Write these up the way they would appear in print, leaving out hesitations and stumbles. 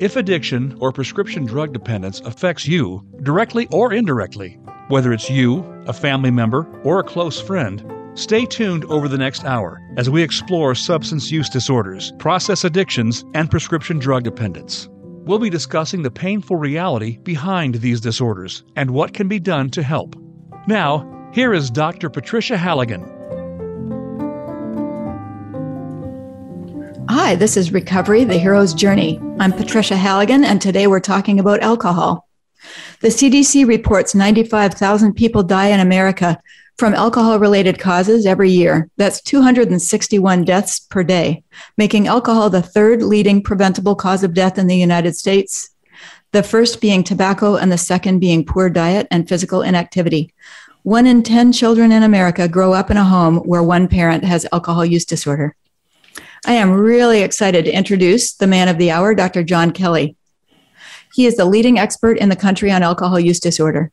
If addiction or prescription drug dependence affects you, directly or indirectly, whether it's you, a family member, or a close friend, stay tuned over the next hour as we explore substance use disorders, process addictions, and prescription drug dependence. We'll be discussing the painful reality behind these disorders and what can be done to help. Now, here is Dr. Patricia Halligan. Hi, this is Recovery, The Hero's Journey. I'm Patricia Halligan, and today we're talking about alcohol. The CDC reports 95,000 people die in America from alcohol-related causes every year. That's 261 deaths per day, making alcohol the third leading preventable cause of death in the United States, the first being tobacco and the second being poor diet and physical inactivity. 1 in 10 children in America grow up in a home where one parent has alcohol use disorder. I am really excited to introduce the man of the hour, Dr. John Kelly. He is the leading expert in the country on alcohol use disorder.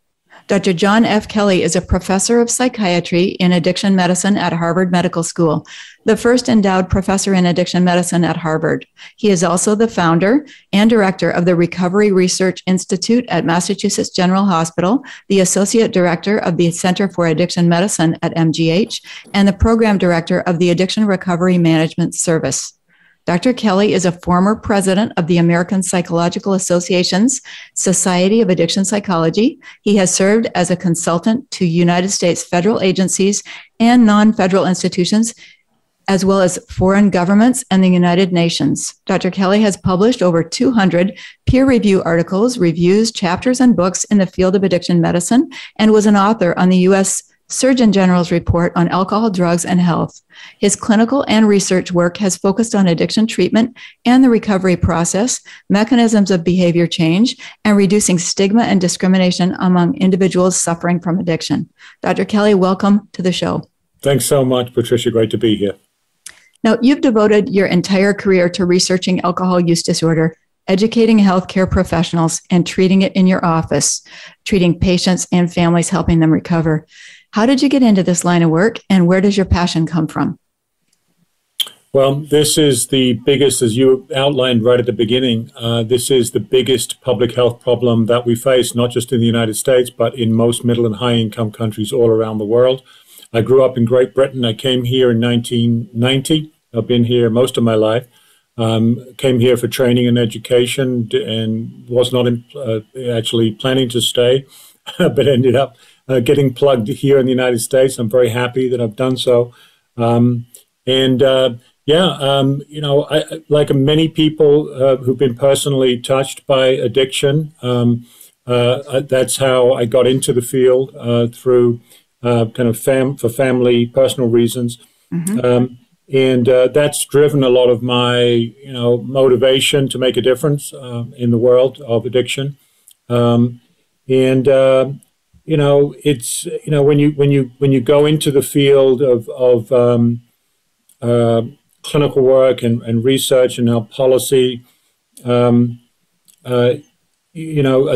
Dr. John F. Kelly is a professor of psychiatry in addiction medicine at Harvard Medical School, the first endowed professor in addiction medicine at Harvard. He is also the founder and director of the Recovery Research Institute at Massachusetts General Hospital, the associate director of the Center for Addiction Medicine at MGH, and the program director of the Addiction Recovery Management Service. Dr. Kelly is a former president of the American Psychological Association's Society of Addiction Psychology. He has served as a consultant to United States federal agencies and non-federal institutions, as well as foreign governments and the United Nations. Dr. Kelly has published over 200 peer review articles, reviews, chapters, and books in the field of addiction medicine, and was an author on the U.S. Surgeon General's report on alcohol, drugs, and health. His clinical and research work has focused on addiction treatment and the recovery process, mechanisms of behavior change, and reducing stigma and discrimination among individuals suffering from addiction. Dr. Kelly, welcome to the show. Thanks so much, Patricia. Great to be here. Now, you've devoted your entire career to researching alcohol use disorder, educating healthcare professionals, and treating it in your office, treating patients and families, helping them recover. How did you get into this line of work, and where does your passion come from? Well, this is the biggest, as you outlined right at the beginning, this is the biggest public health problem that we face, not just in the United States, but in most middle and high-income countries all around the world. I grew up in Great Britain. I came here in 1990. I've been here most of my life. Came here for training and education and was not actually planning to stay, but ended up getting plugged here in the United States. I'm very happy that I've done so. I, like many people who've been personally touched by addiction, that's how I got into the field through kind of for family, personal reasons. Mm-hmm. And that's driven a lot of my, motivation to make a difference in the world of addiction. It's, when you go into the field of clinical work and research and now policy, I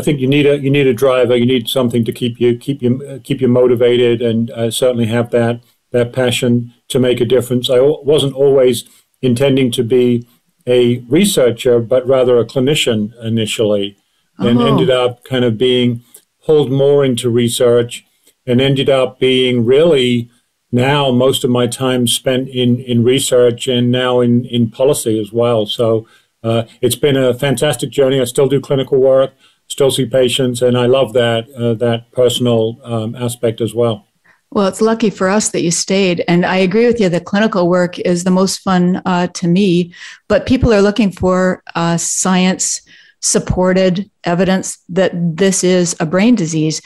think you need a driver. You need something to keep you motivated, and I certainly have that passion to make a difference. I wasn't always intending to be a researcher, but rather a clinician initially, and ended up kind of being pulled more into research, and ended up being really now most of my time spent in research and now in policy as well. So it's been a fantastic journey. I still do clinical work, still see patients, and I love that personal aspect as well. Well, it's lucky for us that you stayed. And I agree with you that clinical work is the most fun to me, but people are looking for science supported evidence that this is a brain disease.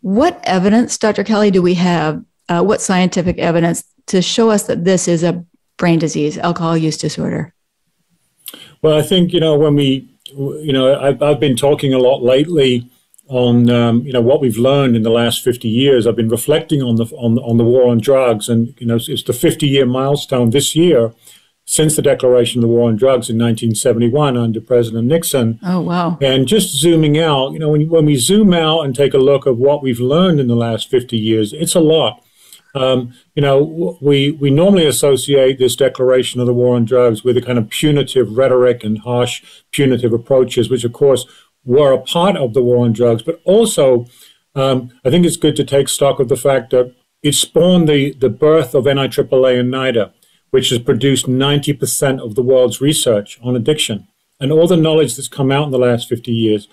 What evidence, Dr. Kelly, do we have? What scientific evidence to show us that this is a brain disease, alcohol use disorder? Well, I think, when we you know, I've been talking a lot lately on you know, what we've learned in the last 50 years. I've been reflecting on the war on drugs, and you know, it's the 50-year milestone this year since the declaration of the war on drugs in 1971 under President Nixon. Oh, wow. And just zooming out, you know, when we zoom out and take a look at what we've learned in the last 50 years, it's a lot. You know, we normally associate this declaration of the war on drugs with a kind of punitive rhetoric and harsh punitive approaches, which, of course, were a part of the war on drugs. But also, I think it's good to take stock of the fact that it spawned the birth of NIAAA and NIDA, which has produced 90% of the world's research on addiction and all the knowledge that's come out in the last 50 years.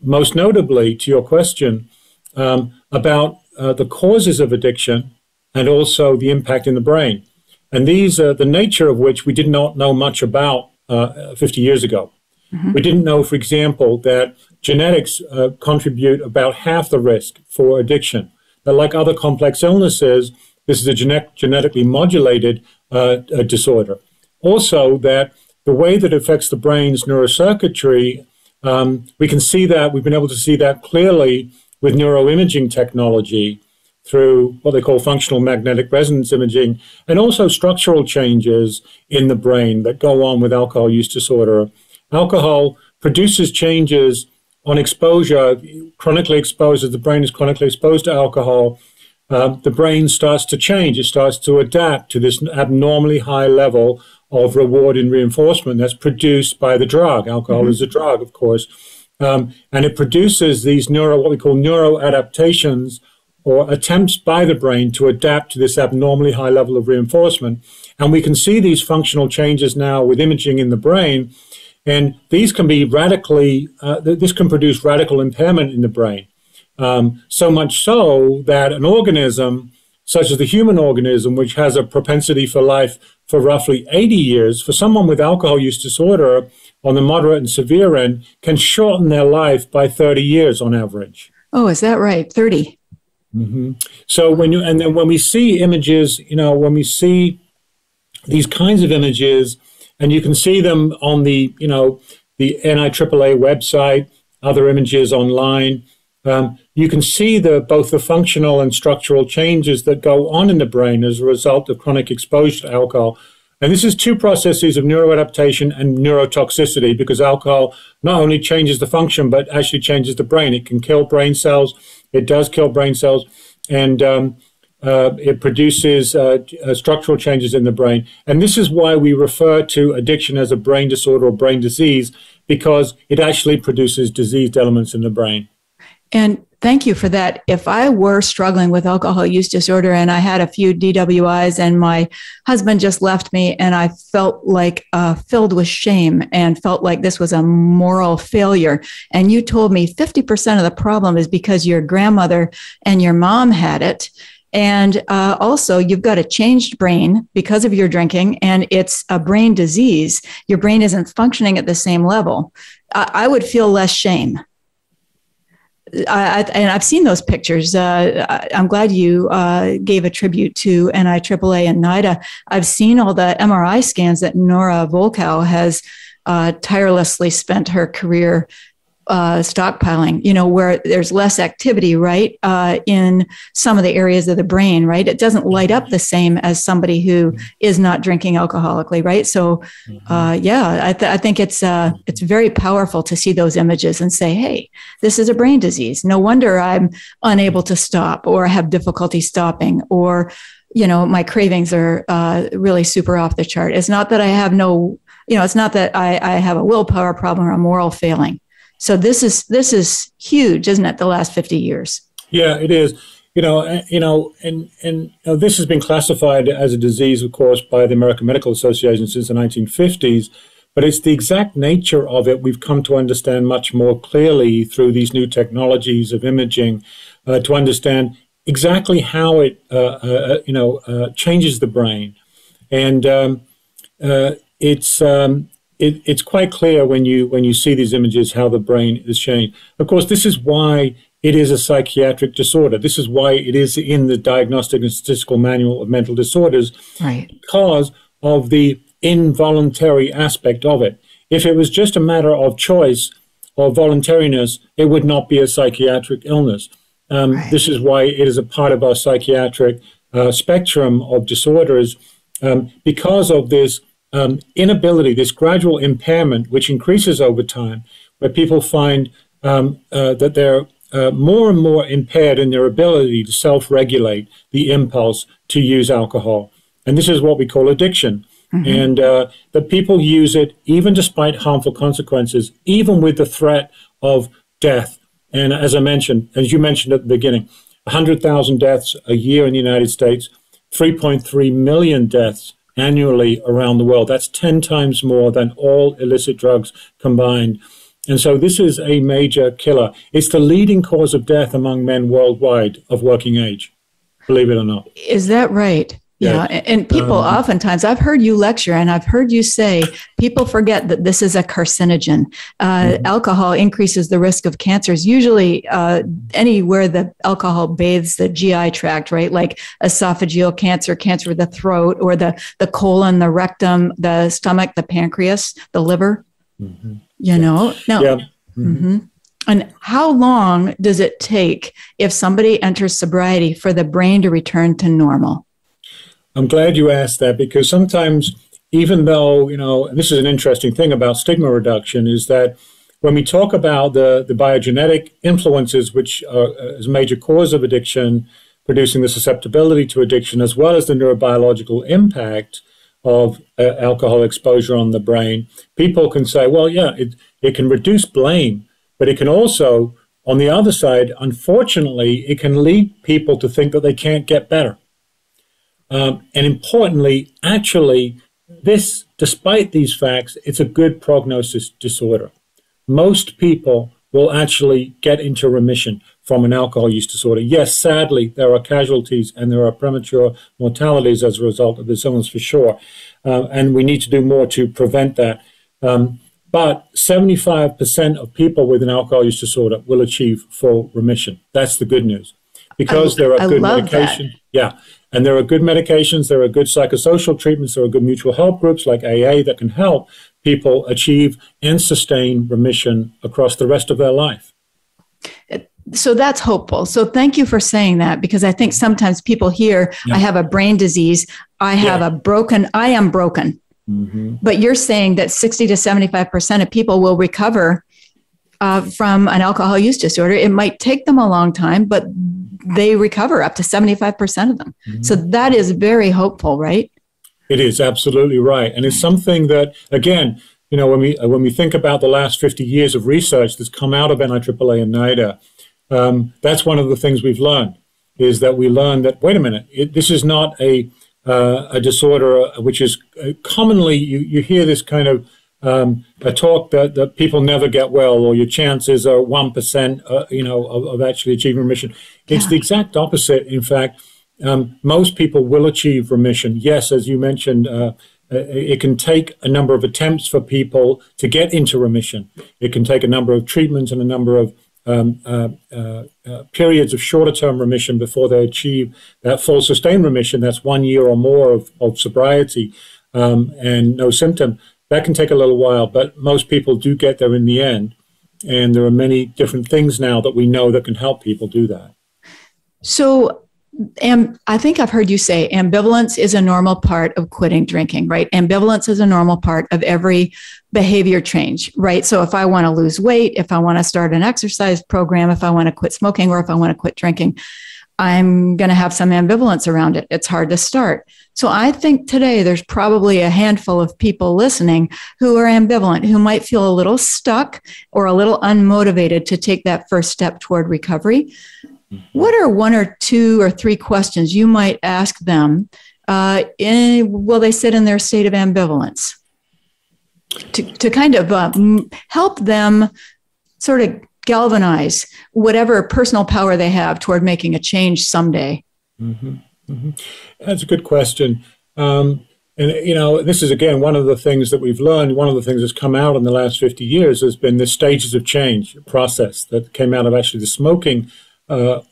Most notably, to your question, about the causes of addiction, and also the impact in the brain. And these are the nature of which we did not know much about 50 years ago. Mm-hmm. We didn't know, for example, that genetics contribute about half the risk for addiction. That, like other complex illnesses, this is a genetically modulated disorder. Also, that the way that it affects the brain's neurocircuitry, we can see that, we've been able to see that clearly with neuroimaging technology through what they call functional magnetic resonance imaging, and also structural changes in the brain that go on with alcohol use disorder. Alcohol produces changes on exposure, chronically exposed. As the brain is chronically exposed to alcohol, the brain starts to change. It starts to adapt to this abnormally high level of reward and reinforcement that's produced by the drug. Alcohol is a drug, of course. And it produces these what we call neuroadaptations, or attempts by the brain to adapt to this abnormally high level of reinforcement. And we can see these functional changes now with imaging in the brain. And these can be this can produce radical impairment in the brain. So much so that an organism, such as the human organism, which has a propensity for life for roughly 80 years, for someone with alcohol use disorder on the moderate and severe end, can shorten their life by 30 years on average. Oh, is that right? 30. Mm-hmm. So when we see images, you know, when we see these kinds of images, and you can see them on the, you know, the NIAAA website, other images online, you can see both the functional and structural changes that go on in the brain as a result of chronic exposure to alcohol. And this is two processes of neuroadaptation and neurotoxicity, because alcohol not only changes the function, but actually changes the brain. It can kill brain cells. It does kill brain cells, and it produces structural changes in the brain. And this is why we refer to addiction as a brain disorder or brain disease, because it actually produces diseased elements in the brain. And thank you for that. If I were struggling with alcohol use disorder and I had a few DWIs and my husband just left me and I felt like filled with shame and felt like this was a moral failure, and you told me 50% of the problem is because your grandmother and your mom had it, and also you've got a changed brain because of your drinking, and it's a brain disease. Your brain isn't functioning at the same level. I would feel less shame. And I've seen those pictures. I'm glad you gave a tribute to NIAAA and NIDA. I've seen all the MRI scans that Nora Volkow has tirelessly spent her career stockpiling, you know, where there's less activity, right, in some of the areas of the brain, right? It doesn't light up the same as somebody who is not drinking alcoholically, right? So, yeah, I think it's very powerful to see those images and say, hey, this is a brain disease. No wonder I'm unable to stop, or have difficulty stopping, or, you know, my cravings are really super off the chart. It's not that I have no, you know, it's not that I have a willpower problem or a moral failing. So this is huge, isn't it? The last 50 years. Yeah, it is. And this has been classified as a disease, of course, by the American Medical Association since the 1950s. But it's the exact nature of it we've come to understand much more clearly through these new technologies of imaging, to understand exactly how it changes the brain, and It's quite clear when you see these images how the brain is changed. Of course, this is why it is a psychiatric disorder. This is why it is in the Diagnostic and Statistical Manual of Mental Disorders, right? Because of the involuntary aspect of it. If it was just a matter of choice or voluntariness, it would not be a psychiatric illness. Right. This is why it is a part of our psychiatric spectrum of disorders, because of this inability, this gradual impairment, which increases over time, where people find that they're more and more impaired in their ability to self-regulate the impulse to use alcohol. And this is what we call addiction. Mm-hmm. And the people use it even despite harmful consequences, even with the threat of death. And as I mentioned, as you mentioned at the beginning, 100,000 deaths a year in the United States, 3.3 million deaths annually around the world. That's 10 times more than all illicit drugs combined. And so this is a major killer. It's the leading cause of death among men worldwide of working age, believe it or not. Is that right? Yeah. And people oftentimes, I've heard you lecture and I've heard you say people forget that this is a carcinogen. Alcohol increases the risk of cancers, usually anywhere that alcohol bathes the GI tract, right? Like esophageal cancer, cancer of the throat, or the colon, the rectum, the stomach, the pancreas, the liver, you know? Now, and how long does it take if somebody enters sobriety for the brain to return to normal? I'm glad you asked that, because sometimes, even though, you know, and this is an interesting thing about stigma reduction, is that when we talk about the biogenetic influences, which is a major cause of addiction, producing the susceptibility to addiction, as well as the neurobiological impact of alcohol exposure on the brain, people can say, well, yeah, it can reduce blame, but it can also, on the other side, unfortunately, it can lead people to think that they can't get better. And importantly, actually, this, despite these facts, it's a good prognosis disorder. Most people will actually get into remission from an alcohol use disorder. Yes, sadly, there are casualties and there are premature mortalities as a result of this illness, for sure. And we need to do more to prevent that. But 75% of people with an alcohol use disorder will achieve full remission. That's the good news. Because there are good medications. Yeah. And there are good medications, there are good psychosocial treatments, there are good mutual help groups like AA that can help people achieve and sustain remission across the rest of their life. So that's hopeful. So thank you for saying that, because I think sometimes people hear, I have a brain disease, I have a broken, I am broken. But you're saying that 60 to 75% of people will recover from an alcohol use disorder. It might take them a long time, but they recover up to 75% of them. So that is very hopeful, right? It is absolutely right. And it's something that, again, you know, when we think about the last 50 years of research that's come out of NIAAA and NIDA, that's one of the things we've learned, is that we learned that, wait a minute, this is not a disorder which is commonly, you hear this kind of a talk that people never get well, or your chances are 1%, you know, of actually achieving remission. It's the exact opposite. In fact, most people will achieve remission. Yes, as you mentioned, it can take a number of attempts for people to get into remission. It can take a number of treatments and a number of periods of shorter-term remission before they achieve that full sustained remission. That's 1 year or more of sobriety and no symptom. That can take a little while, but most people do get there in the end. And there are many different things now that we know that can help people do that. So I think I've heard you say ambivalence is a normal part of quitting drinking, right? Ambivalence is a normal part of every behavior change, right? So if I want to lose weight, if I want to start an exercise program, if I want to quit smoking, or if I want to quit drinking, I'm going to have some ambivalence around it. It's hard to start. So I think today there's probably a handful of people listening who are ambivalent, who might feel a little stuck or a little unmotivated to take that first step toward recovery. What are one or two or three questions you might ask them while they sit in their state of ambivalence to kind of help them sort of galvanize whatever personal power they have toward making a change someday? That's a good question. And, you know, this is, again, one of the things that we've learned. One of the things that's come out in the last 50 years has been the stages of change process that came out of actually the smoking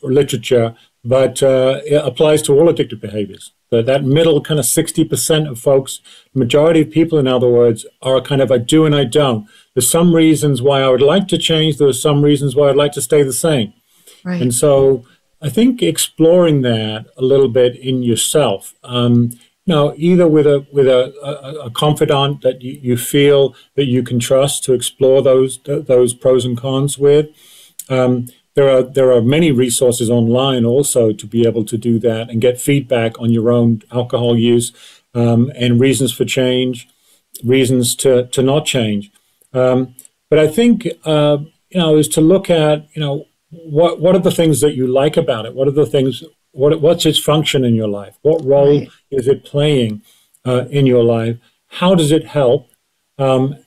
literature, but it applies to all addictive behaviors. that middle kind of 60% of folks, majority of people, in other words, are kind of a do and I don't. There's some reasons why I would like to change. There's some reasons why I'd like to stay the same. Right. And so I think exploring that a little bit in yourself, either with a confidant that you feel that you can trust to explore those pros and cons with. There are many resources online also to be able to do that and get feedback on your own alcohol use and reasons for change, reasons to not change. But I think is to look at what are the things that you like about it? What are the things? What's its function in your life? What role Right. is it playing in your life? How does it help? And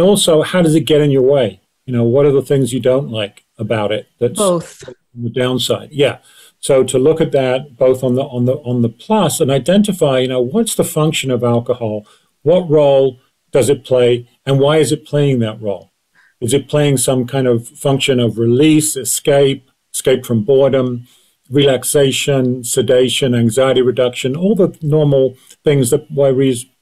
also, how does it get in your way? What are the things you don't like about it? That's both the downside. Yeah. So to look at that both on the plus and identify, what's the function of alcohol? What role does it play, and why is it playing that role? Is it playing some kind of function of release, escape from boredom, relaxation, sedation, anxiety reduction, all the normal things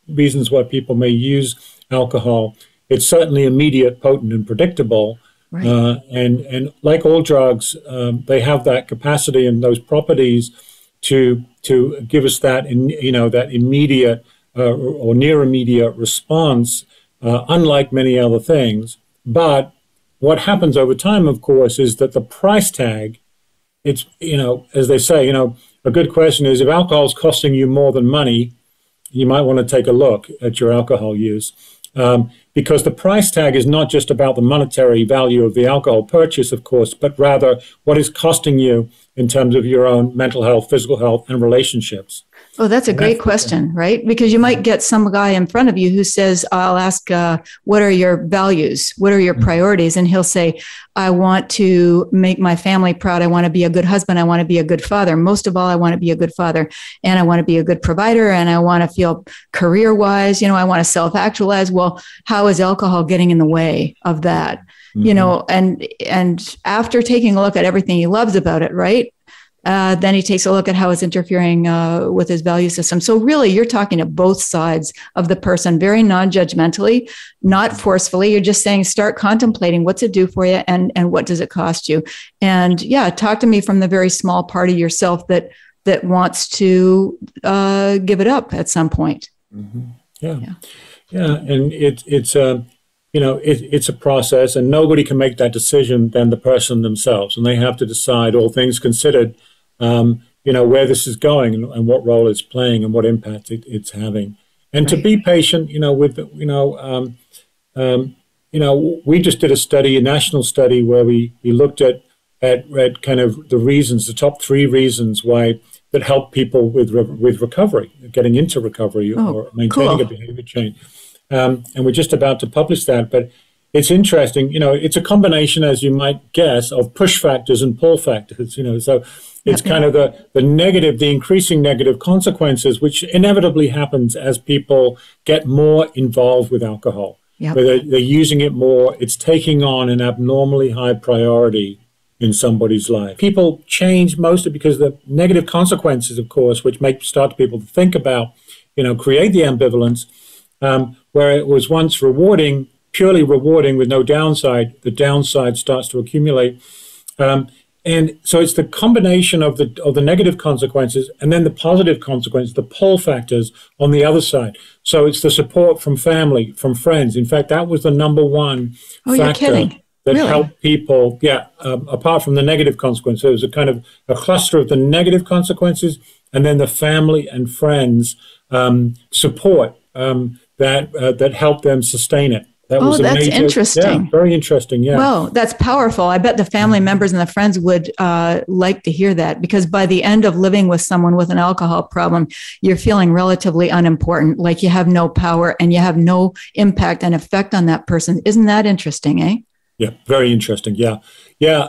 reasons why people may use alcohol? It's certainly immediate, potent, and predictable. Right. And like all drugs, they have that capacity and those properties to give us that that immediate or near immediate response, unlike many other things. But what happens over time, of course, is that the price tag, it's, as they say, a good question is, if alcohol's costing you more than money, you might want to take a look at your alcohol use. Because the price tag is not just about the monetary value of the alcohol purchase, of course, but rather what is costing you in terms of your own mental health, physical health, and relationships. Oh, that's a great question, right? Because you might get some guy in front of you who says, I'll ask, what are your values? What are your priorities? And he'll say, I want to make my family proud. I want to be a good husband. I want to be a good father. Most of all, I want to be a good father, and I want to be a good provider, and I want to feel career-wise. I want to self-actualize. Well, how is alcohol getting in the way of that? Mm-hmm. And after taking a look at everything he loves about it, right? Then he takes a look at how it's interfering with his value system. So really, you're talking to both sides of the person, very non-judgmentally, not forcefully. You're just saying, start contemplating what's it do for you and what does it cost you? And yeah, talk to me from the very small part of yourself that wants to give it up at some point. Mm-hmm. Yeah. And it's a process, and nobody can make that decision than the person themselves, and they have to decide, all things considered, where this is going and what role it's playing and what impact it's having. And to be patient, we just did a national study where we looked at kind of the reasons, the top three reasons why that help people with recovery, getting into recovery or maintaining a behavior change. And we're just about to publish that, but it's interesting. It's a combination, as you might guess, of push factors and pull factors. So it's kind of the increasing negative consequences, which inevitably happens as people get more involved with alcohol. Yep. Where they're using it more, it's taking on an abnormally high priority in somebody's life. People change mostly because the negative consequences, of course, which start people to think about, create the ambivalence. Where it was once rewarding, purely rewarding with no downside, the downside starts to accumulate. And so it's the combination of the negative consequences and then the positive consequences, the pull factors on the other side. So it's the support from family, from friends. In fact, that was the number one factor that helped people, apart from the negative consequences. It was a kind of a cluster of the negative consequences and then the family and friends support. That helped them sustain it. That was that's major, interesting. Yeah, very interesting. Yeah. Wow, that's powerful. I bet the family members and the friends would like to hear that, because by the end of living with someone with an alcohol problem, you're feeling relatively unimportant, like you have no power and you have no impact and effect on that person. Isn't that interesting, eh? Yeah, very interesting. Yeah,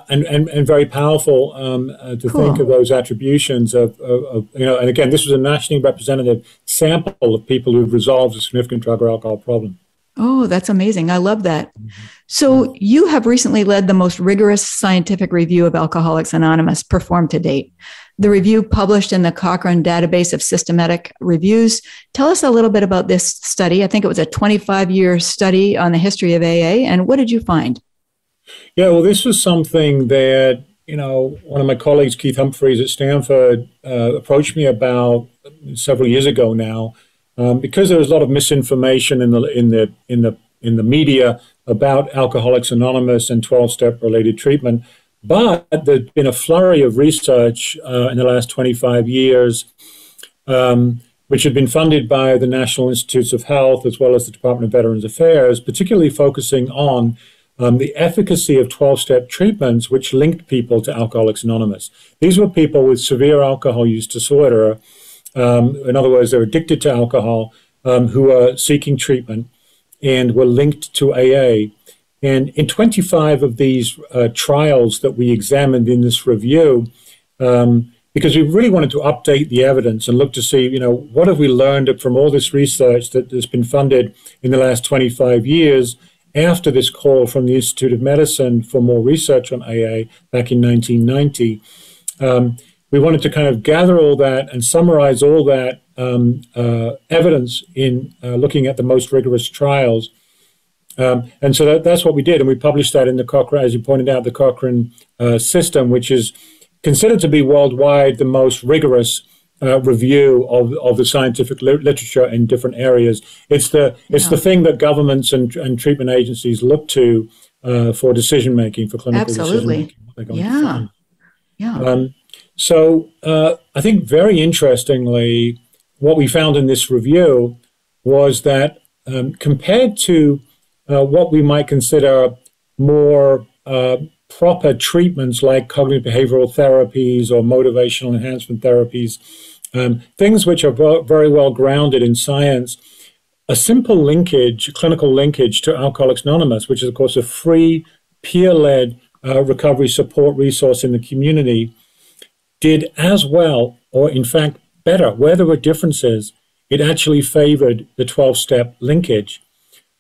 and very powerful to think of those attributions of. And again, this was a nationally representative sample of people who've resolved a significant drug or alcohol problem. Oh, that's amazing! I love that. Mm-hmm. So you have recently led the most rigorous scientific review of Alcoholics Anonymous performed to date. the review published in the Cochrane Database of Systematic Reviews. Tell us a little bit about this study. I think it was a 25-year study on the history of AA. And what did you find? Yeah, well, this was something that, you know, one of my colleagues, Keith Humphreys at Stanford, approached me about several years ago now, because there was a lot of misinformation in the media about Alcoholics Anonymous and 12-step related treatment. But there's been a flurry of research in the last 25 years, which had been funded by the National Institutes of Health as well as the Department of Veterans Affairs, particularly focusing on the efficacy of 12-step treatments which linked people to Alcoholics Anonymous. These were people with severe alcohol use disorder. In other words, they're addicted to alcohol, who are seeking treatment and were linked to AA. And in 25 of these trials that we examined in this review, because we really wanted to update the evidence and look to see, you know, what have we learned from all this research that has been funded in the last 25 years after this call from the Institute of Medicine for more research on AA back in 1990. We wanted to kind of gather all that and summarize all that evidence in looking at the most rigorous trials. And so that's what we did, and we published that in the Cochrane, as you pointed out, the Cochrane system, which is considered to be worldwide the most rigorous review of the scientific literature in different areas. It's the thing that governments and treatment agencies look to for decision making, for clinical decision making. So I think very interestingly, what we found in this review was that compared to what we might consider more proper treatments like cognitive behavioral therapies or motivational enhancement therapies, things which are very well grounded in science, a simple linkage, clinical linkage to Alcoholics Anonymous, which is, of course, a free, peer-led recovery support resource in the community, did as well, or in fact better. Where there were differences, it actually favored the 12-step linkage.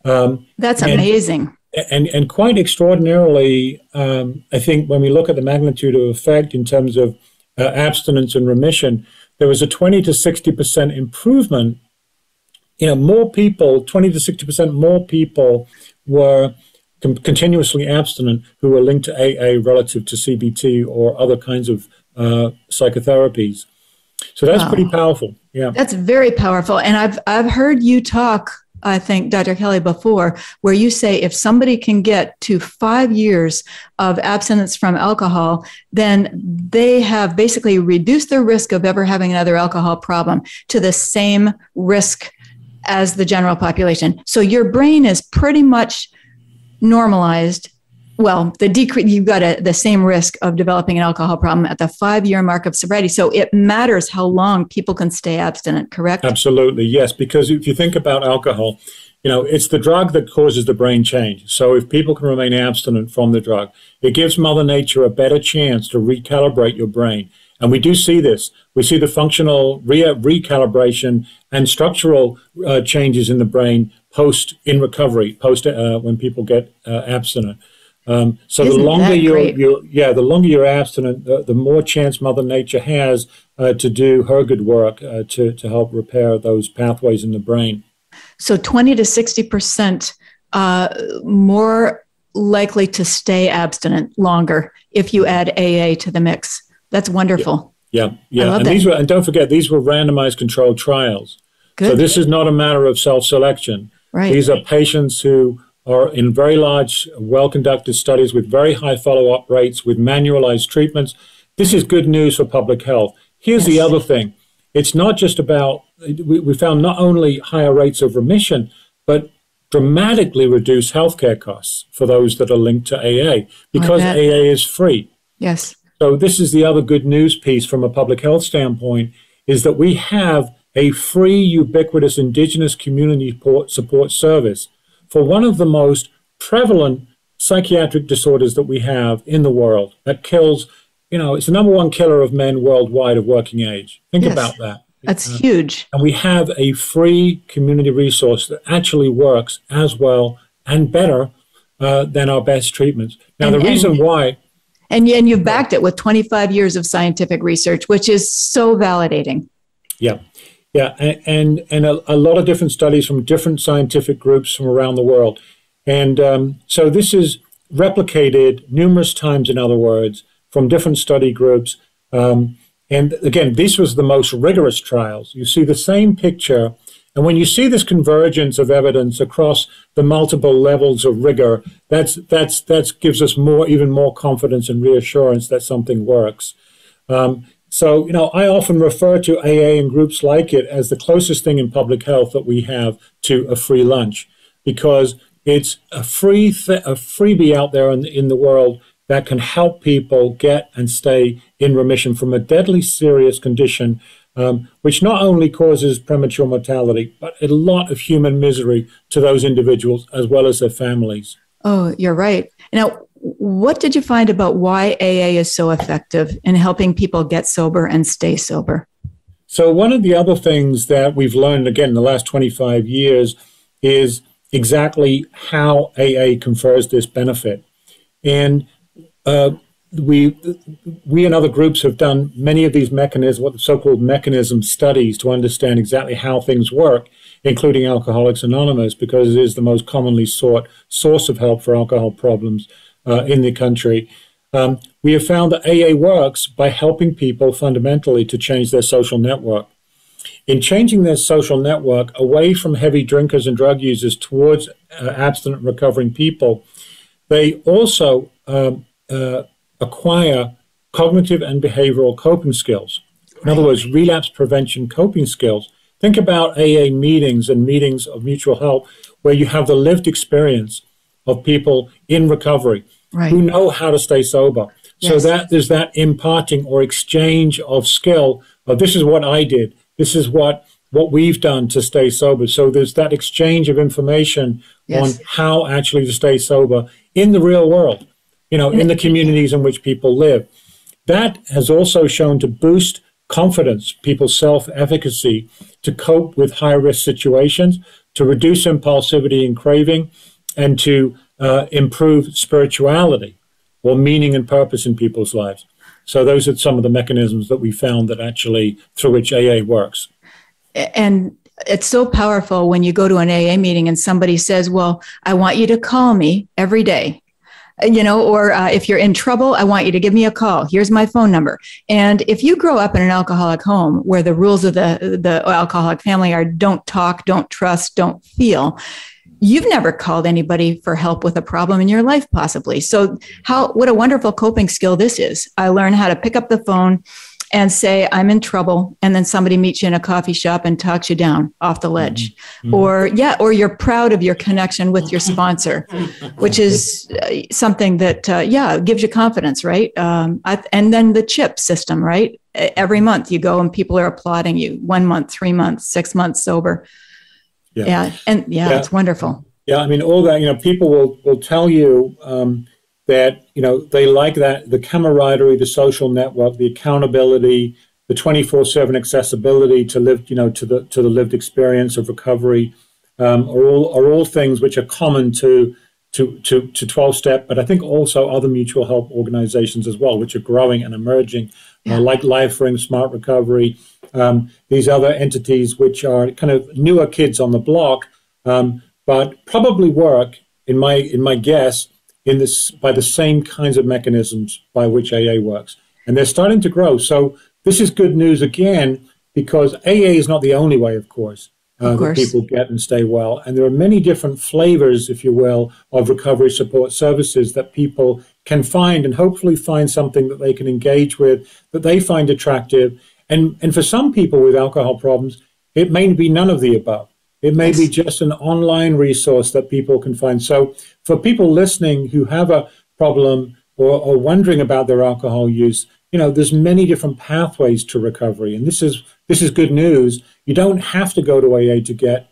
That's amazing. And quite extraordinarily, I think when we look at the magnitude of effect in terms of abstinence and remission, there was a 20 to 60% improvement. You know, more people, 20 to 60% more people were continuously abstinent who were linked to AA relative to CBT or other kinds of psychotherapies. So that's pretty powerful. Yeah, that's very powerful. And I've heard you talk, I think, Dr. Kelly, before, where you say if somebody can get to 5 years of abstinence from alcohol, then they have basically reduced their risk of ever having another alcohol problem to the same risk as the general population. So your brain is pretty much normalized. Well, you've got the same risk of developing an alcohol problem at the 5-year mark of sobriety. So it matters how long people can stay abstinent, correct? Absolutely, yes. Because if you think about alcohol, you know, it's the drug that causes the brain change. So if people can remain abstinent from the drug, it gives Mother Nature a better chance to recalibrate your brain. And we do see this. We see the functional recalibration and structural changes in the brain in recovery, when people get abstinent. So the longer you're abstinent, the more chance Mother Nature has to do her good work to help repair those pathways in the brain. So 20 to 60% more likely to stay abstinent longer if you add AA to the mix. That's wonderful. Yeah. And don't forget, these were randomized controlled trials. Good. So this is not a matter of self-selection. Right. These are patients who are in very large, well-conducted studies with very high follow-up rates, with manualized treatments. This is good news for public health. Here's the other thing. It's not just about, we found not only higher rates of remission, but dramatically reduced healthcare costs for those that are linked to AA, because AA is free. Yes. So this is the other good news piece from a public health standpoint, is that we have a free, ubiquitous, indigenous community support service for one of the most prevalent psychiatric disorders that we have in the world, that kills, you know, it's the number one killer of men worldwide of working age. Think about that. That's huge. And we have a free community resource that actually works as well and better than our best treatments. Now, the reason why... And you've backed it with 25 years of scientific research, which is so validating. Yeah. And a lot of different studies from different scientific groups from around the world. And so this is replicated numerous times, in other words, from different study groups. And again, this was the most rigorous trials. You see the same picture. And when you see this convergence of evidence across the multiple levels of rigor, that gives us even more confidence and reassurance that something works. So, you know, I often refer to AA and groups like it as the closest thing in public health that we have to a free lunch, because it's a freebie out there in the world that can help people get and stay in remission from a deadly serious condition, which not only causes premature mortality, but a lot of human misery to those individuals as well as their families. Oh, you're right. Now, what did you find about why AA is so effective in helping people get sober and stay sober? So one of the other things that we've learned, again, in the last 25 years is exactly how AA confers this benefit. And we and other groups have done many of these mechanisms, what the so-called mechanism studies, to understand exactly how things work, including Alcoholics Anonymous, because it is the most commonly sought source of help for alcohol problems in the country. We have found that AA works by helping people fundamentally to change their social network. In changing their social network away from heavy drinkers and drug users towards abstinent recovering people, they also acquire cognitive and behavioral coping skills. In other words, relapse prevention coping skills. Think about AA meetings and meetings of mutual help where you have the lived experience of people in recovery who know how to stay sober. Yes. So that there's that imparting or exchange of skill. This is what I did. This is what we've done to stay sober. So there's that exchange of information on how actually to stay sober in the real world, you know, in the communities in which people live. That has also shown to boost confidence, people's self-efficacy, to cope with high-risk situations, to reduce impulsivity and craving, and to improve spirituality or meaning and purpose in people's lives. So those are some of the mechanisms that we found that actually through which AA works. And it's so powerful when you go to an AA meeting and somebody says, well, I want you to call me every day, you know, or if you're in trouble, I want you to give me a call. Here's my phone number. And if you grow up in an alcoholic home where the rules of the alcoholic family are don't talk, don't trust, don't feel, you've never called anybody for help with a problem in your life, possibly. So what a wonderful coping skill this is. I learned how to pick up the phone and say, I'm in trouble. And then somebody meets you in a coffee shop and talks you down off the ledge. Mm-hmm. Or you're proud of your connection with your sponsor, which is something that, gives you confidence, right? And then the chip system, right? Every month you go and people are applauding you. 1 month, 3 months, 6 months sober. Yeah, it's wonderful. Yeah, I mean, all that, you know, people will tell you that, you know, they like that, the camaraderie, the social network, the accountability, the 24/7 accessibility to live, you know, to the lived experience of recovery, are all things which are common to 12-step, but I think also other mutual help organizations as well, which are growing and emerging, like Life Ring, SMART Recovery, these other entities which are kind of newer kids on the block, but probably work, in my guess, in this by the same kinds of mechanisms by which AA works. And they're starting to grow. So this is good news again, because AA is not the only way, of course, that people get and stay well. And there are many different flavors, if you will, of recovery support services that people can find and hopefully find something that they can engage with, that they find attractive. And for some people with alcohol problems, it may be none of the above. It may be just an online resource that people can find. So for people listening who have a problem or wondering about their alcohol use, you know, there's many different pathways to recovery. And this is good news. You don't have to go to AA to get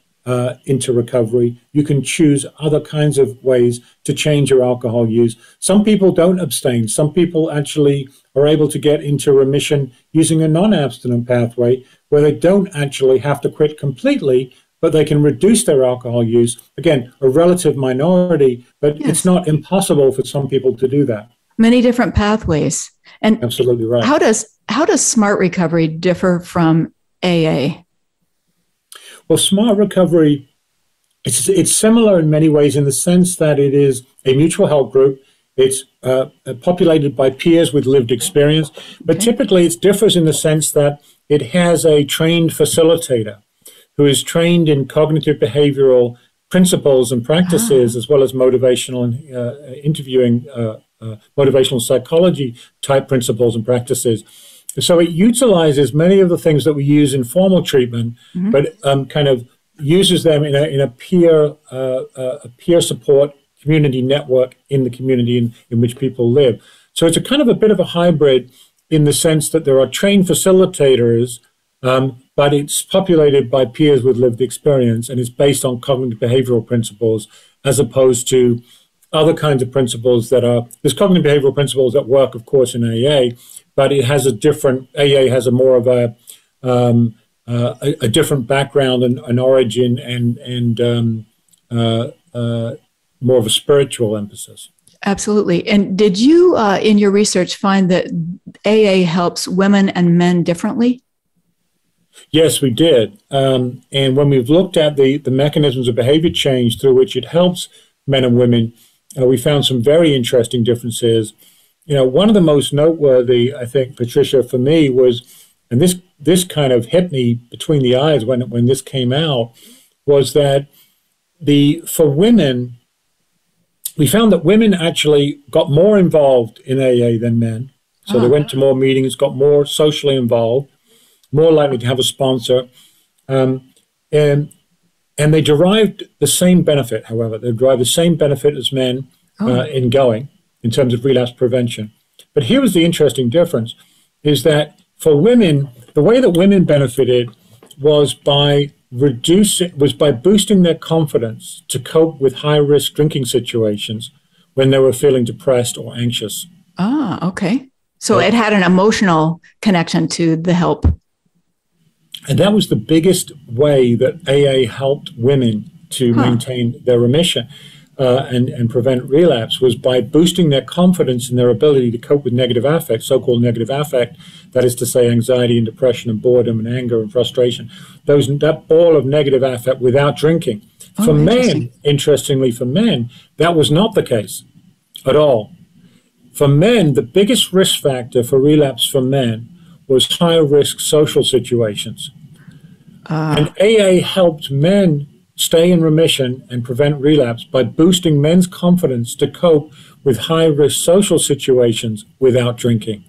into recovery. You can choose other kinds of ways to change your alcohol use. Some people don't abstain. Some people actually are able to get into remission using a non-abstinent pathway where they don't actually have to quit completely, but they can reduce their alcohol use. Again, a relative minority, but it's not impossible for some people to do that. many different pathways. And absolutely right. How does SMART Recovery differ from AA? Well, SMART Recovery, it's similar in many ways in the sense that it is a mutual help group. It's populated by peers with lived experience, but typically it differs in the sense that it has a trained facilitator who is trained in cognitive behavioral principles and practices, as well as motivational and motivational psychology type principles and practices. So it utilizes many of the things that we use in formal treatment, but kind of uses them in a peer support community network in the community in which people live. So it's a kind of a bit of a hybrid in the sense that there are trained facilitators, but it's populated by peers with lived experience and is based on cognitive behavioral principles as opposed to other kinds of principles that are, there's cognitive behavioral principles that work, of course, in AA, but it has a different, AA has a more of a different background and an origin and more of a spiritual emphasis. Absolutely. And did you, in your research, find that AA helps women and men differently? Yes, we did. And when we've looked at the mechanisms of behavior change through which it helps men and women, we found some very interesting differences. You know, one of the most noteworthy, I think, Patricia, for me was, and this kind of hit me between the eyes when this came out, was that for women, we found that women actually got more involved in AA than men. So they went to more meetings, got more socially involved, more likely to have a sponsor. And they derived the same benefit, however. They derived the same benefit as men in going, in terms of relapse prevention. But here was the interesting difference, is that for women, the way that women benefited was by boosting their confidence to cope with high-risk drinking situations when they were feeling depressed or anxious. Ah, okay. So it had an emotional connection to the help. And that was the biggest way that AA helped women to maintain their remission and prevent relapse, was by boosting their confidence in their ability to cope with negative affect, so-called negative affect, that is to say anxiety and depression and boredom and anger and frustration, that ball of negative affect without drinking. For men, interestingly for men, that was not the case at all. For men, the biggest risk factor for relapse for men was high-risk social situations. And AA helped men stay in remission and prevent relapse by boosting men's confidence to cope with high-risk social situations without drinking.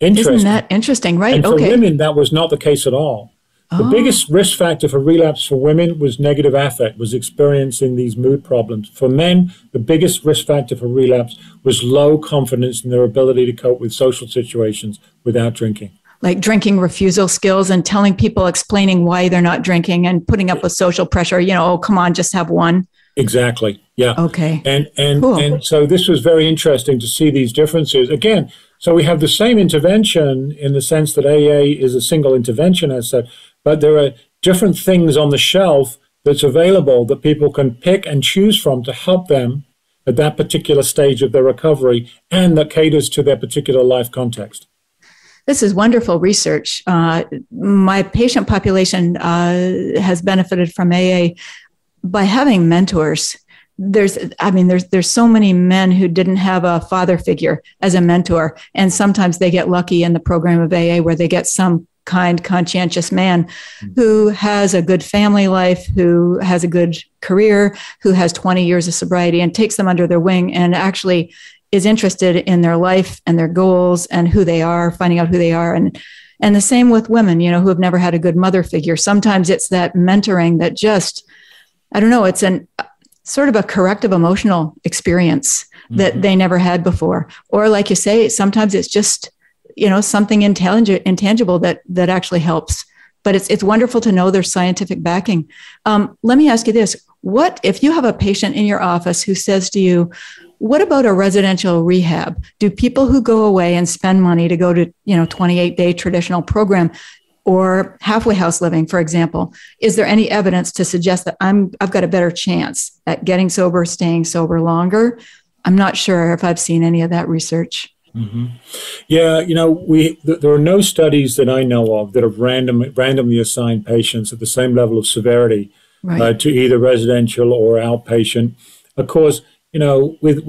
Interesting. Isn't that interesting, right? And for women, that was not the case at all. The biggest risk factor for relapse for women was negative affect, was experiencing these mood problems. For men, the biggest risk factor for relapse was low confidence in their ability to cope with social situations without drinking. Like drinking refusal skills and telling people, explaining why they're not drinking and putting up with social pressure, you know, oh, come on, just have one. Exactly. Yeah. Okay. And so this was very interesting to see these differences. Again, so we have the same intervention in the sense that AA is a single intervention as such, but there are different things on the shelf that's available that people can pick and choose from to help them at that particular stage of their recovery and that caters to their particular life context. This is wonderful research. My patient population has benefited from AA by having mentors. There's so many men who didn't have a father figure as a mentor, and sometimes they get lucky in the program of AA where they get some kind, conscientious man who has a good family life, who has a good career, who has 20 years of sobriety and takes them under their wing and actually is interested in their life and their goals and who they are, finding out who they are. And the same with women, you know, who have never had a good mother figure. Sometimes it's that mentoring that just, I don't know, it's an sort of a corrective emotional experience that they never had before. Or like you say, sometimes it's just, you know, something intangible that actually helps. But it's wonderful to know there's scientific backing. Let me ask you this. What if you have a patient in your office who says to you, what about a residential rehab? Do people who go away and spend money to go to, you know, 28-day traditional program or halfway house living, for example, is there any evidence to suggest that I've got a better chance at getting sober, staying sober longer, I'm not sure if I've seen any of that research. Mm-hmm. Yeah, you know, there are no studies that I know of that have randomly assigned patients at the same level of severity to either residential or outpatient. Of course, you know, with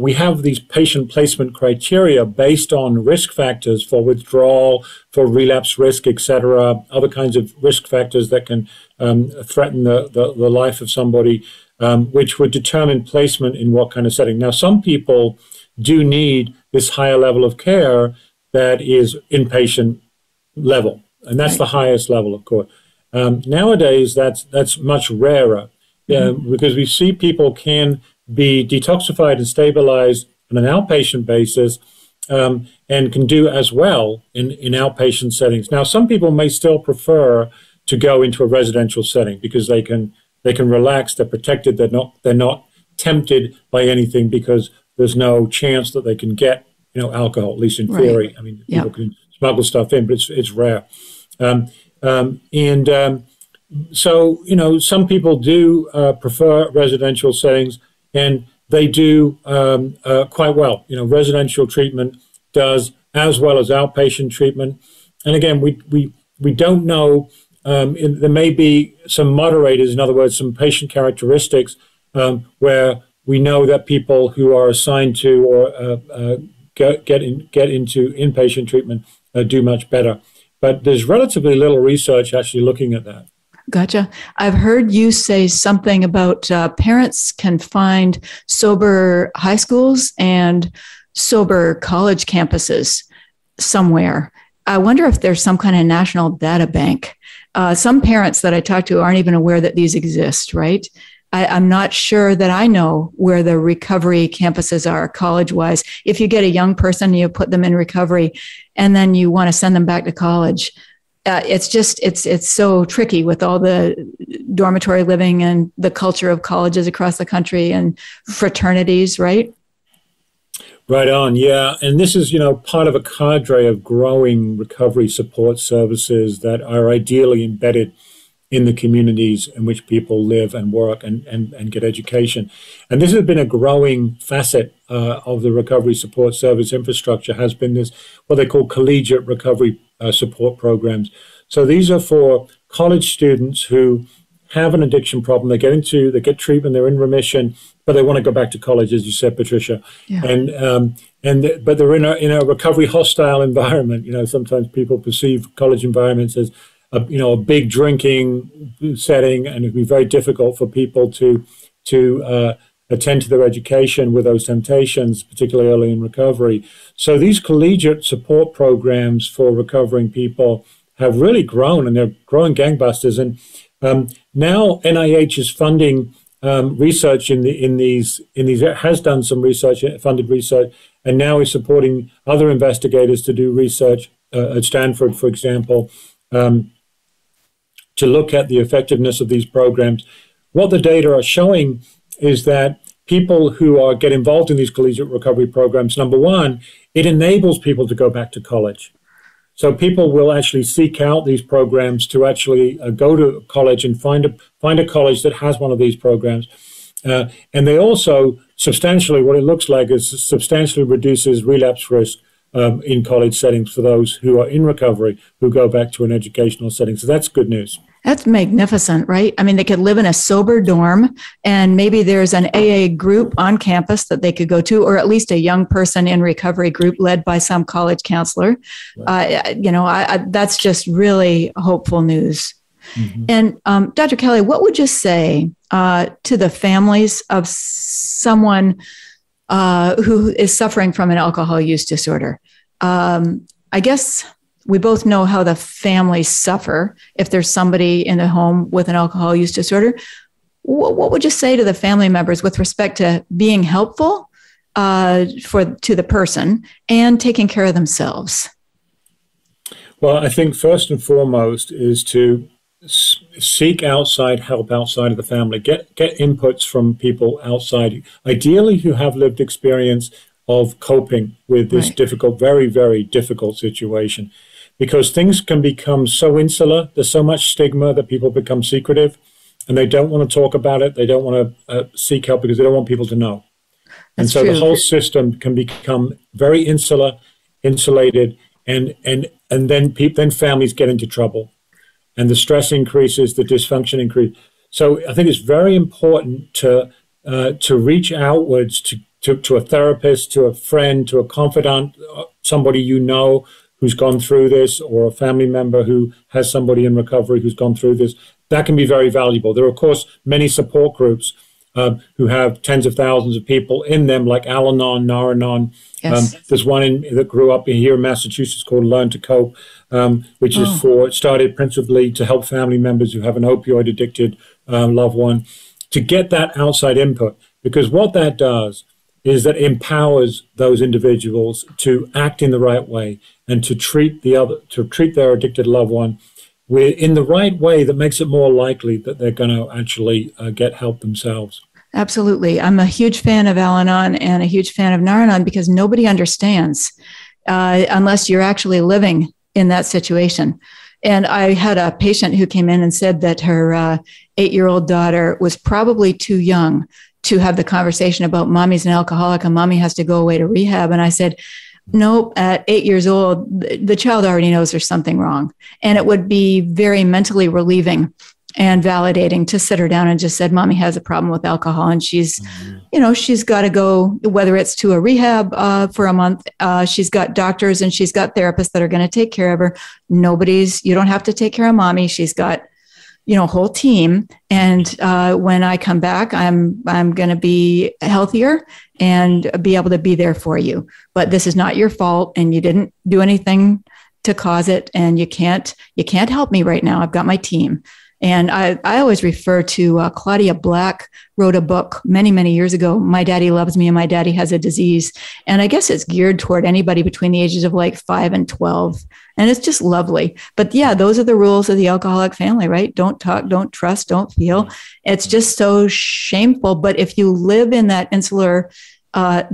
we have these patient placement criteria based on risk factors for withdrawal, for relapse risk, et cetera, other kinds of risk factors that can threaten the life of somebody, which would determine placement in what kind of setting. Now, some people do need this higher level of care that is inpatient level, and that's the highest level, of course. Nowadays, that's much rarer, because we see people can be detoxified and stabilized on an outpatient basis and can do as well in outpatient settings. Now, some people may still prefer to go into a residential setting because they can relax, they're protected, they're not tempted by anything because there's no chance that they can get, you know, alcohol, at least in theory. I mean, people can smuggle stuff in, but it's rare. So, you know, some people do prefer residential settings, and they do quite well. You know, residential treatment does as well as outpatient treatment. And again, we don't know. There may be some moderators, in other words, some patient characteristics where we know that people who are assigned to or get into inpatient treatment do much better. But there's relatively little research actually looking at that. Gotcha. I've heard you say something about parents can find sober high schools and sober college campuses somewhere. I wonder if there's some kind of national data bank. Some parents that I talk to aren't even aware that these exist, right? I'm not sure that I know where the recovery campuses are college-wise. If you get a young person, you put them in recovery, and then you want to send them back to college. It's so tricky with all the dormitory living and the culture of colleges across the country and fraternities, right? Right on, yeah. And this is, you know, part of a cadre of growing recovery support services that are ideally embedded in the communities in which people live and work and get education. And this has been a growing facet of the recovery support service infrastructure, has been this, what they call collegiate recovery support programs. So these are for college students who have an addiction problem. They get treatment, they're in remission, but they want to go back to college, as you said, Patricia. Yeah. But they're in a recovery hostile environment. You know, sometimes people perceive college environments as a big drinking setting, and it'd be very difficult for people to attend to their education with those temptations, particularly early in recovery. So these collegiate support programs for recovering people have really grown, and they're growing gangbusters. And now NIH is funding research in these has done some research, funded research, and now is supporting other investigators to do research at Stanford, for example. To look at the effectiveness of these programs. What the data are showing is that people who get involved in these collegiate recovery programs, number one, it enables people to go back to college. So people will actually seek out these programs to actually go to college and find a college that has one of these programs. And they also substantially reduces relapse risk in college settings for those who are in recovery, who go back to an educational setting. So that's good news. That's magnificent, right? I mean, they could live in a sober dorm, and maybe there's an AA group on campus that they could go to, or at least a young person in recovery group led by some college counselor. Right. That's just really hopeful news. Mm-hmm. And Dr. Kelly, what would you say to the families of someone who is suffering from an alcohol use disorder? I guess we both know how the families suffer if there's somebody in the home with an alcohol use disorder. What would you say to the family members with respect to being helpful to the person and taking care of themselves? Well, I think first and foremost is to seek outside help outside of the family. Get inputs from people outside, ideally who have lived experience of coping with this difficult, very, very difficult situation, because things can become so insular. There's so much stigma that people become secretive, and they don't want to talk about it. They don't want to seek help because they don't want people to know. And so the whole system can become very insulated, and then families get into trouble, and the stress increases, the dysfunction increases. So I think it's very important to reach outwards to a therapist, to a friend, to a confidant, somebody you know who's gone through this, or a family member who has somebody in recovery who's gone through this. That can be very valuable. There are, of course, many support groups who have tens of thousands of people in them, like Al-Anon, Nar-Anon. Yes. There's one that grew up here in Massachusetts called Learn to Cope, which is started principally to help family members who have an opioid-addicted loved one, to get that outside input. Because what that does is that empowers those individuals to act in the right way and to treat their addicted loved one in the right way that makes it more likely that they're going to actually get help themselves. Absolutely. I'm a huge fan of Al-Anon and a huge fan of Nar-Anon, because nobody understands unless you're actually living in that situation. And I had a patient who came in and said that her 8-year-old daughter was probably too young to have the conversation about mommy's an alcoholic and mommy has to go away to rehab. And I said, nope, at 8 years old, the child already knows there's something wrong. And it would be very mentally relieving and validating to sit her down and just said, mommy has a problem with alcohol, and she's, she's got to go, whether it's to a rehab for a month, she's got doctors and she's got therapists that are going to take care of her. You don't have to take care of mommy. She's got, a whole team. And when I come back, I'm going to be healthier and be able to be there for you. But this is not your fault, and you didn't do anything to cause it. And you can't help me right now. I've got my team. And I always refer to Claudia Black wrote a book many, many years ago, My Daddy Loves Me and My Daddy Has a Disease. And I guess it's geared toward anybody between the ages of like 5 and 12. And it's just lovely. But yeah, those are the rules of the alcoholic family, right? Don't talk, don't trust, don't feel. It's just so shameful. But if you live in that insular,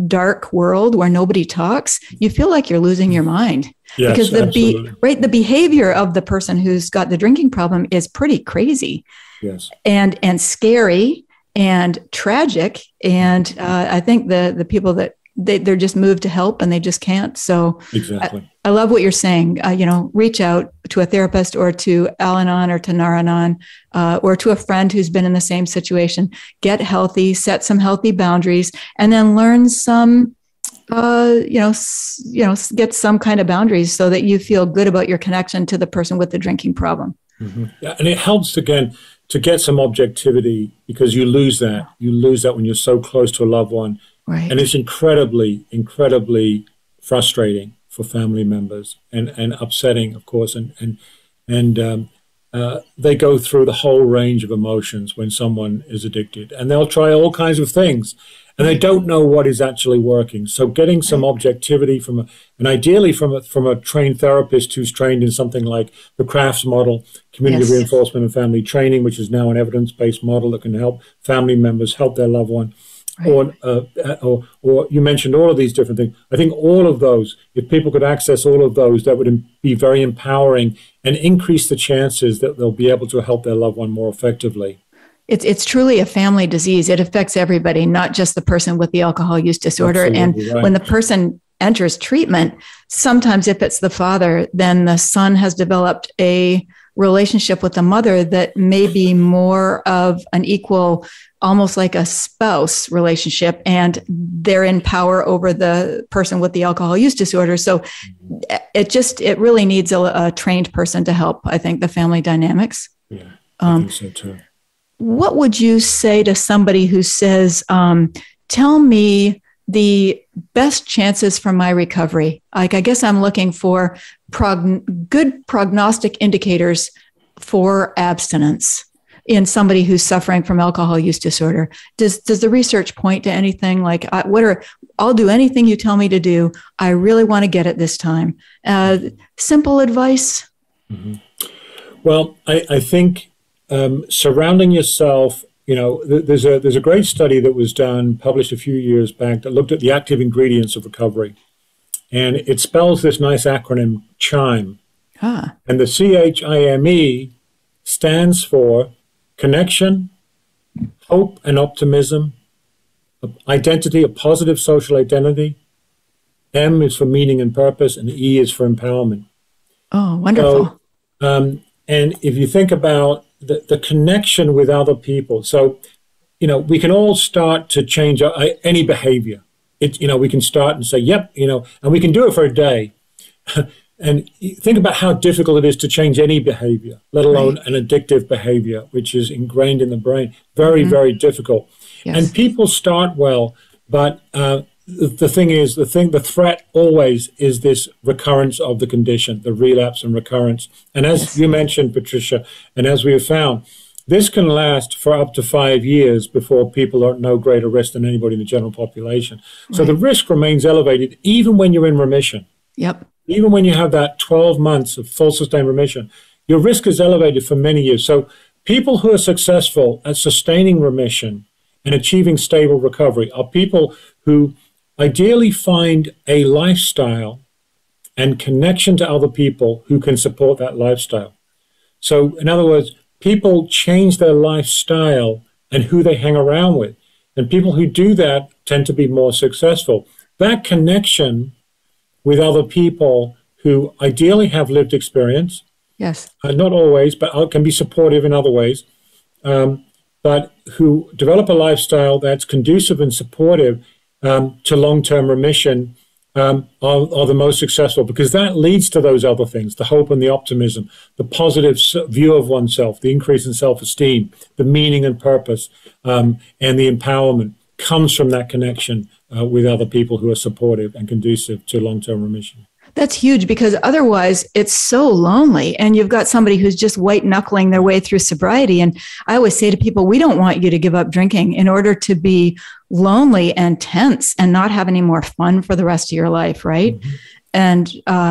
dark world where nobody talks, you feel like you're losing your mind. Yes, because the behavior of the person who's got the drinking problem is pretty crazy, yes, and scary and tragic. And I think the people that they're just moved to help and they just can't. So exactly, I love what you're saying. Reach out to a therapist or to Al-Anon or to Nar-Anon or to a friend who's been in the same situation. Get healthy, set some healthy boundaries, and then learn some. Get some kind of boundaries so that you feel good about your connection to the person with the drinking problem. Mm-hmm. Yeah, and it helps, again, to get some objectivity, because you lose that. You lose that when you're so close to a loved one. Right. And it's incredibly, incredibly frustrating for family members and upsetting, of course. And they go through the whole range of emotions when someone is addicted, and they'll try all kinds of things, and they don't know what is actually working. So getting some objectivity from a trained therapist who's trained in something like the CRAFTS model, Community Reinforcement and Family Training, which is now an evidence-based model that can help family members help their loved one. Right. Or you mentioned all of these different things. I think all of those, if people could access all of those, that would be very empowering and increase the chances that they'll be able to help their loved one more effectively. It's truly a family disease. It affects everybody, not just the person with the alcohol use disorder. Absolutely, and right. When the person enters treatment, sometimes if it's the father, then the son has developed a relationship with the mother that may be more of an equal, almost like a spouse relationship, and they're in power over the person with the alcohol use disorder. So it really needs a trained person to help, I think, the family dynamics. Yeah, I think so too. What would you say to somebody who says, tell me the best chances for my recovery? Like, I guess I'm looking for good prognostic indicators for abstinence in somebody who's suffering from alcohol use disorder. Does the research point to anything like, I'll do anything you tell me to do. I really want to get it this time. Simple advice? Mm-hmm. Well, I think surrounding yourself, there's a great study that was done, published a few years back, that looked at the active ingredients of recovery. And it spells this nice acronym, CHIME. Ah. And the CHIME stands for connection, hope and optimism, Identity, a positive social identity. M is for meaning and purpose, and E is for empowerment. Oh, wonderful. So, and if you think about the connection with other people, so, you know, we can all start to change any behavior. We can start and say, yep, and we can do it for a day. And think about how difficult it is to change any behavior, let alone an addictive behavior, which is ingrained in the brain. Very, very difficult. Yes. And people start well, but the threat always is this recurrence of the condition, the relapse and recurrence. And as you mentioned, Patricia, and as we have found, this can last for up to 5 years before people are at no greater risk than anybody in the general population. Right. So the risk remains elevated even when you're in remission. Yep. Even when you have that 12 months of full sustained remission, your risk is elevated for many years. So people who are successful at sustaining remission and achieving stable recovery are people who ideally find a lifestyle and connection to other people who can support that lifestyle. So in other words, people change their lifestyle and who they hang around with. And people who do that tend to be more successful. That connection with other people who ideally have lived experience, not always, but can be supportive in other ways, but who develop a lifestyle that's conducive and supportive to long-term remission are the most successful, because that leads to those other things, the hope and the optimism, the positive view of oneself, the increase in self-esteem, the meaning and purpose, and the empowerment comes from that connection with other people who are supportive and conducive to long-term remission. That's huge, because otherwise it's so lonely, and you've got somebody who's just white knuckling their way through sobriety. And I always say to people, we don't want you to give up drinking in order to be lonely and tense and not have any more fun for the rest of your life, right? Mm-hmm.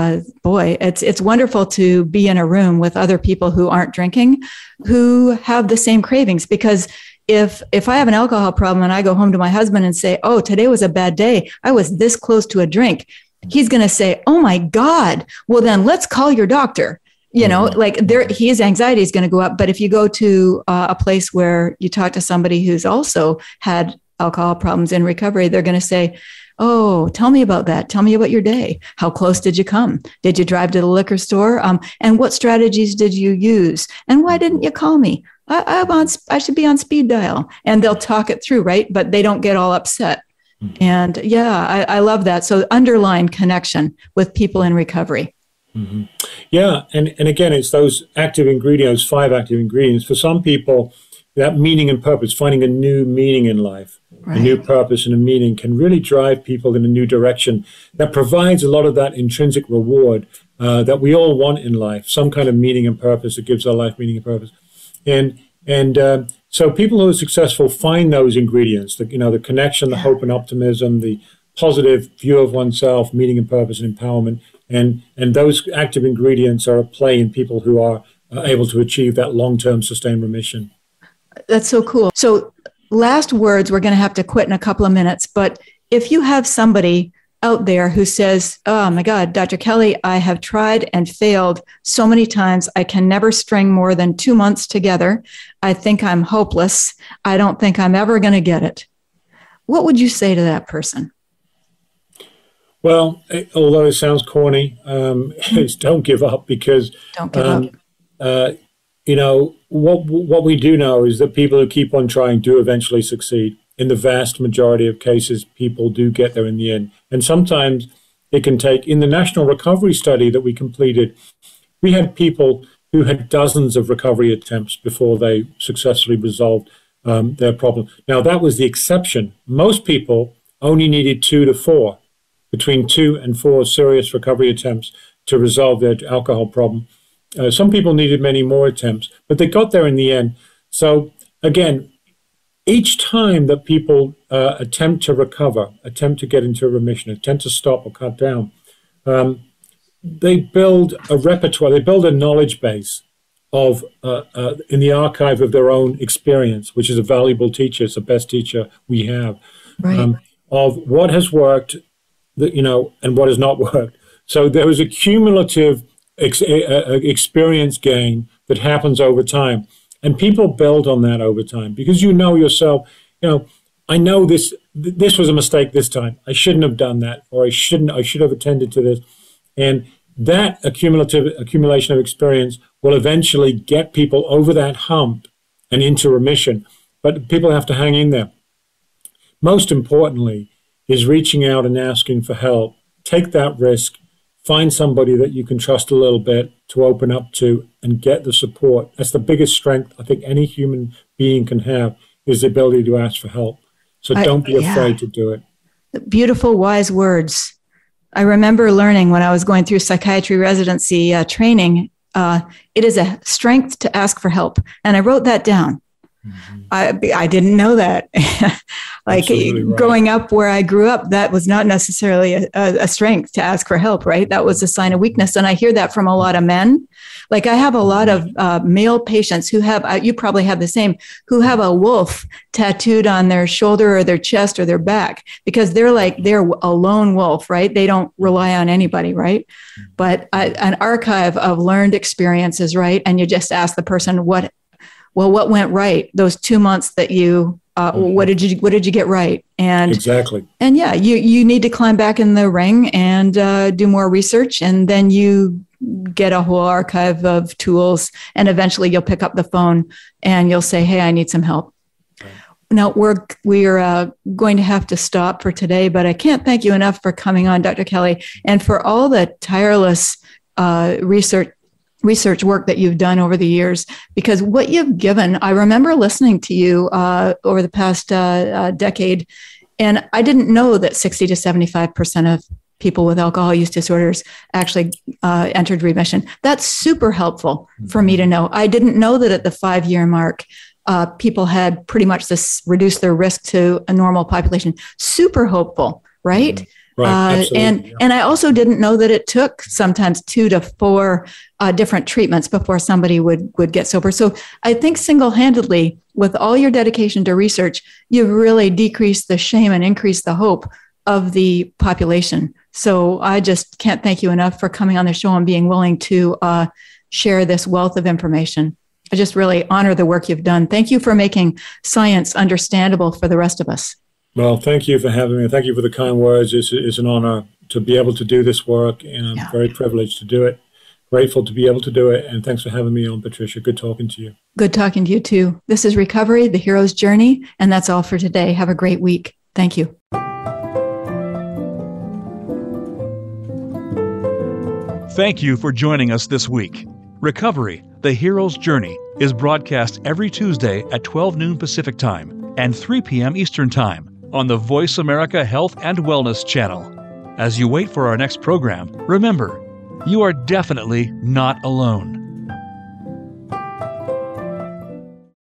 And boy, it's wonderful to be in a room with other people who aren't drinking, who have the same cravings, because if I have an alcohol problem and I go home to my husband and say, oh, today was a bad day, I was this close to a drink, he's going to say, oh my God, well then let's call your doctor. You know, like his anxiety is going to go up. But if you go to a place where you talk to somebody who's also had alcohol problems in recovery, they're going to say, oh, tell me about that. Tell me about your day. How close did you come? Did you drive to the liquor store? And what strategies did you use? And why didn't you call me? I should be on speed dial. And they'll talk it through, right? But they don't get all upset. Mm-hmm. And yeah, I love that. So underlying connection with people in recovery. Mm-hmm. Yeah. And again, it's those active ingredients, 5 active ingredients. For some people, that meaning and purpose, finding a new meaning in life, right, a new purpose and a meaning can really drive people in a new direction that provides a lot of that intrinsic reward that we all want in life, some kind of meaning and purpose that gives our life meaning and purpose. And so people who are successful find those ingredients, the connection, the hope and optimism, the positive view of oneself, meaning and purpose and empowerment. And those active ingredients are at play in people who are able to achieve that long-term sustained remission. That's so cool. So last words, we're going to have to quit in a couple of minutes. But if you have somebody out there who says, oh my God, Dr. Kelly, I have tried and failed so many times. I can never string more than 2 months together. I think I'm hopeless. I don't think I'm ever going to get it. What would you say to that person? Well, although it sounds corny, it's don't give up, because what we do know is that people who keep on trying do eventually succeed. In the vast majority of cases, people do get there in the end. And sometimes it can take, in the National Recovery Study that we completed, we had people who had dozens of recovery attempts before they successfully resolved their problem. Now, that was the exception. Most people only needed 2 to 4, between 2 and 4 serious recovery attempts to resolve their alcohol problem. Some people needed many more attempts, but they got there in the end. So again, each time that people attempt to recover, attempt to get into remission, attempt to stop or cut down, they build a repertoire, they build a knowledge base of in the archive of their own experience, which is a valuable teacher, it's the best teacher we have, of what has worked, and what has not worked. So there is a cumulative experience gain that happens over time. And people build on that over time, because you know yourself, I know this was a mistake this time. I shouldn't have done that, or I should have attended to this. And that accumulation of experience will eventually get people over that hump and into remission. But people have to hang in there. Most importantly is reaching out and asking for help. Take that risk. Find somebody that you can trust a little bit to open up to and get the support. That's the biggest strength I think any human being can have, is the ability to ask for help. So don't be afraid to do it. Beautiful, wise words. I remember learning when I was going through psychiatry residency training, it is a strength to ask for help. And I wrote that down. Mm-hmm. I didn't know that. Like right. Growing up where I grew up, that was not necessarily a strength to ask for help, right? That was a sign of weakness. And I hear that from a lot of men. Like I have a lot of male patients who have, you probably have the same, who have a wolf tattooed on their shoulder or their chest or their back, because they're a lone wolf, right? They don't rely on anybody, right? Mm-hmm. But an archive of learned experiences, right? And you just ask the person what went right those 2 months that you, what did you get right? And exactly. And yeah, you need to climb back in the ring and do more research. And then you get a whole archive of tools, and eventually you'll pick up the phone and you'll say, hey, I need some help. Okay. Now we're going to have to stop for today, but I can't thank you enough for coming on, Dr. Kelly, and for all the tireless research work that you've done over the years, because what you've given, I remember listening to you over the past decade, and I didn't know that 60 to 75% of people with alcohol use disorders actually entered remission. That's super helpful for me to know. I didn't know that at the 5-year mark, people had pretty much reduced their risk to a normal population. Super hopeful, right? Mm-hmm. Right, and I also didn't know that it took sometimes 2 to 4 different treatments before somebody would get sober. So I think single-handedly, with all your dedication to research, you've really decreased the shame and increased the hope of the population. So I just can't thank you enough for coming on the show and being willing to share this wealth of information. I just really honor the work you've done. Thank you for making science understandable for the rest of us. Well, thank you for having me. Thank you for the kind words. It's an honor to be able to do this work, and I'm very privileged to do it, grateful to be able to do it, and thanks for having me on, Patricia. Good talking to you. Good talking to you, too. This is Recovery, The Hero's Journey, and that's all for today. Have a great week. Thank you. Thank you for joining us this week. Recovery, The Hero's Journey is broadcast every Tuesday at 12 noon Pacific Time and 3 p.m. Eastern Time on the Voice America Health and Wellness channel. As you wait for our next program, remember, you are definitely not alone.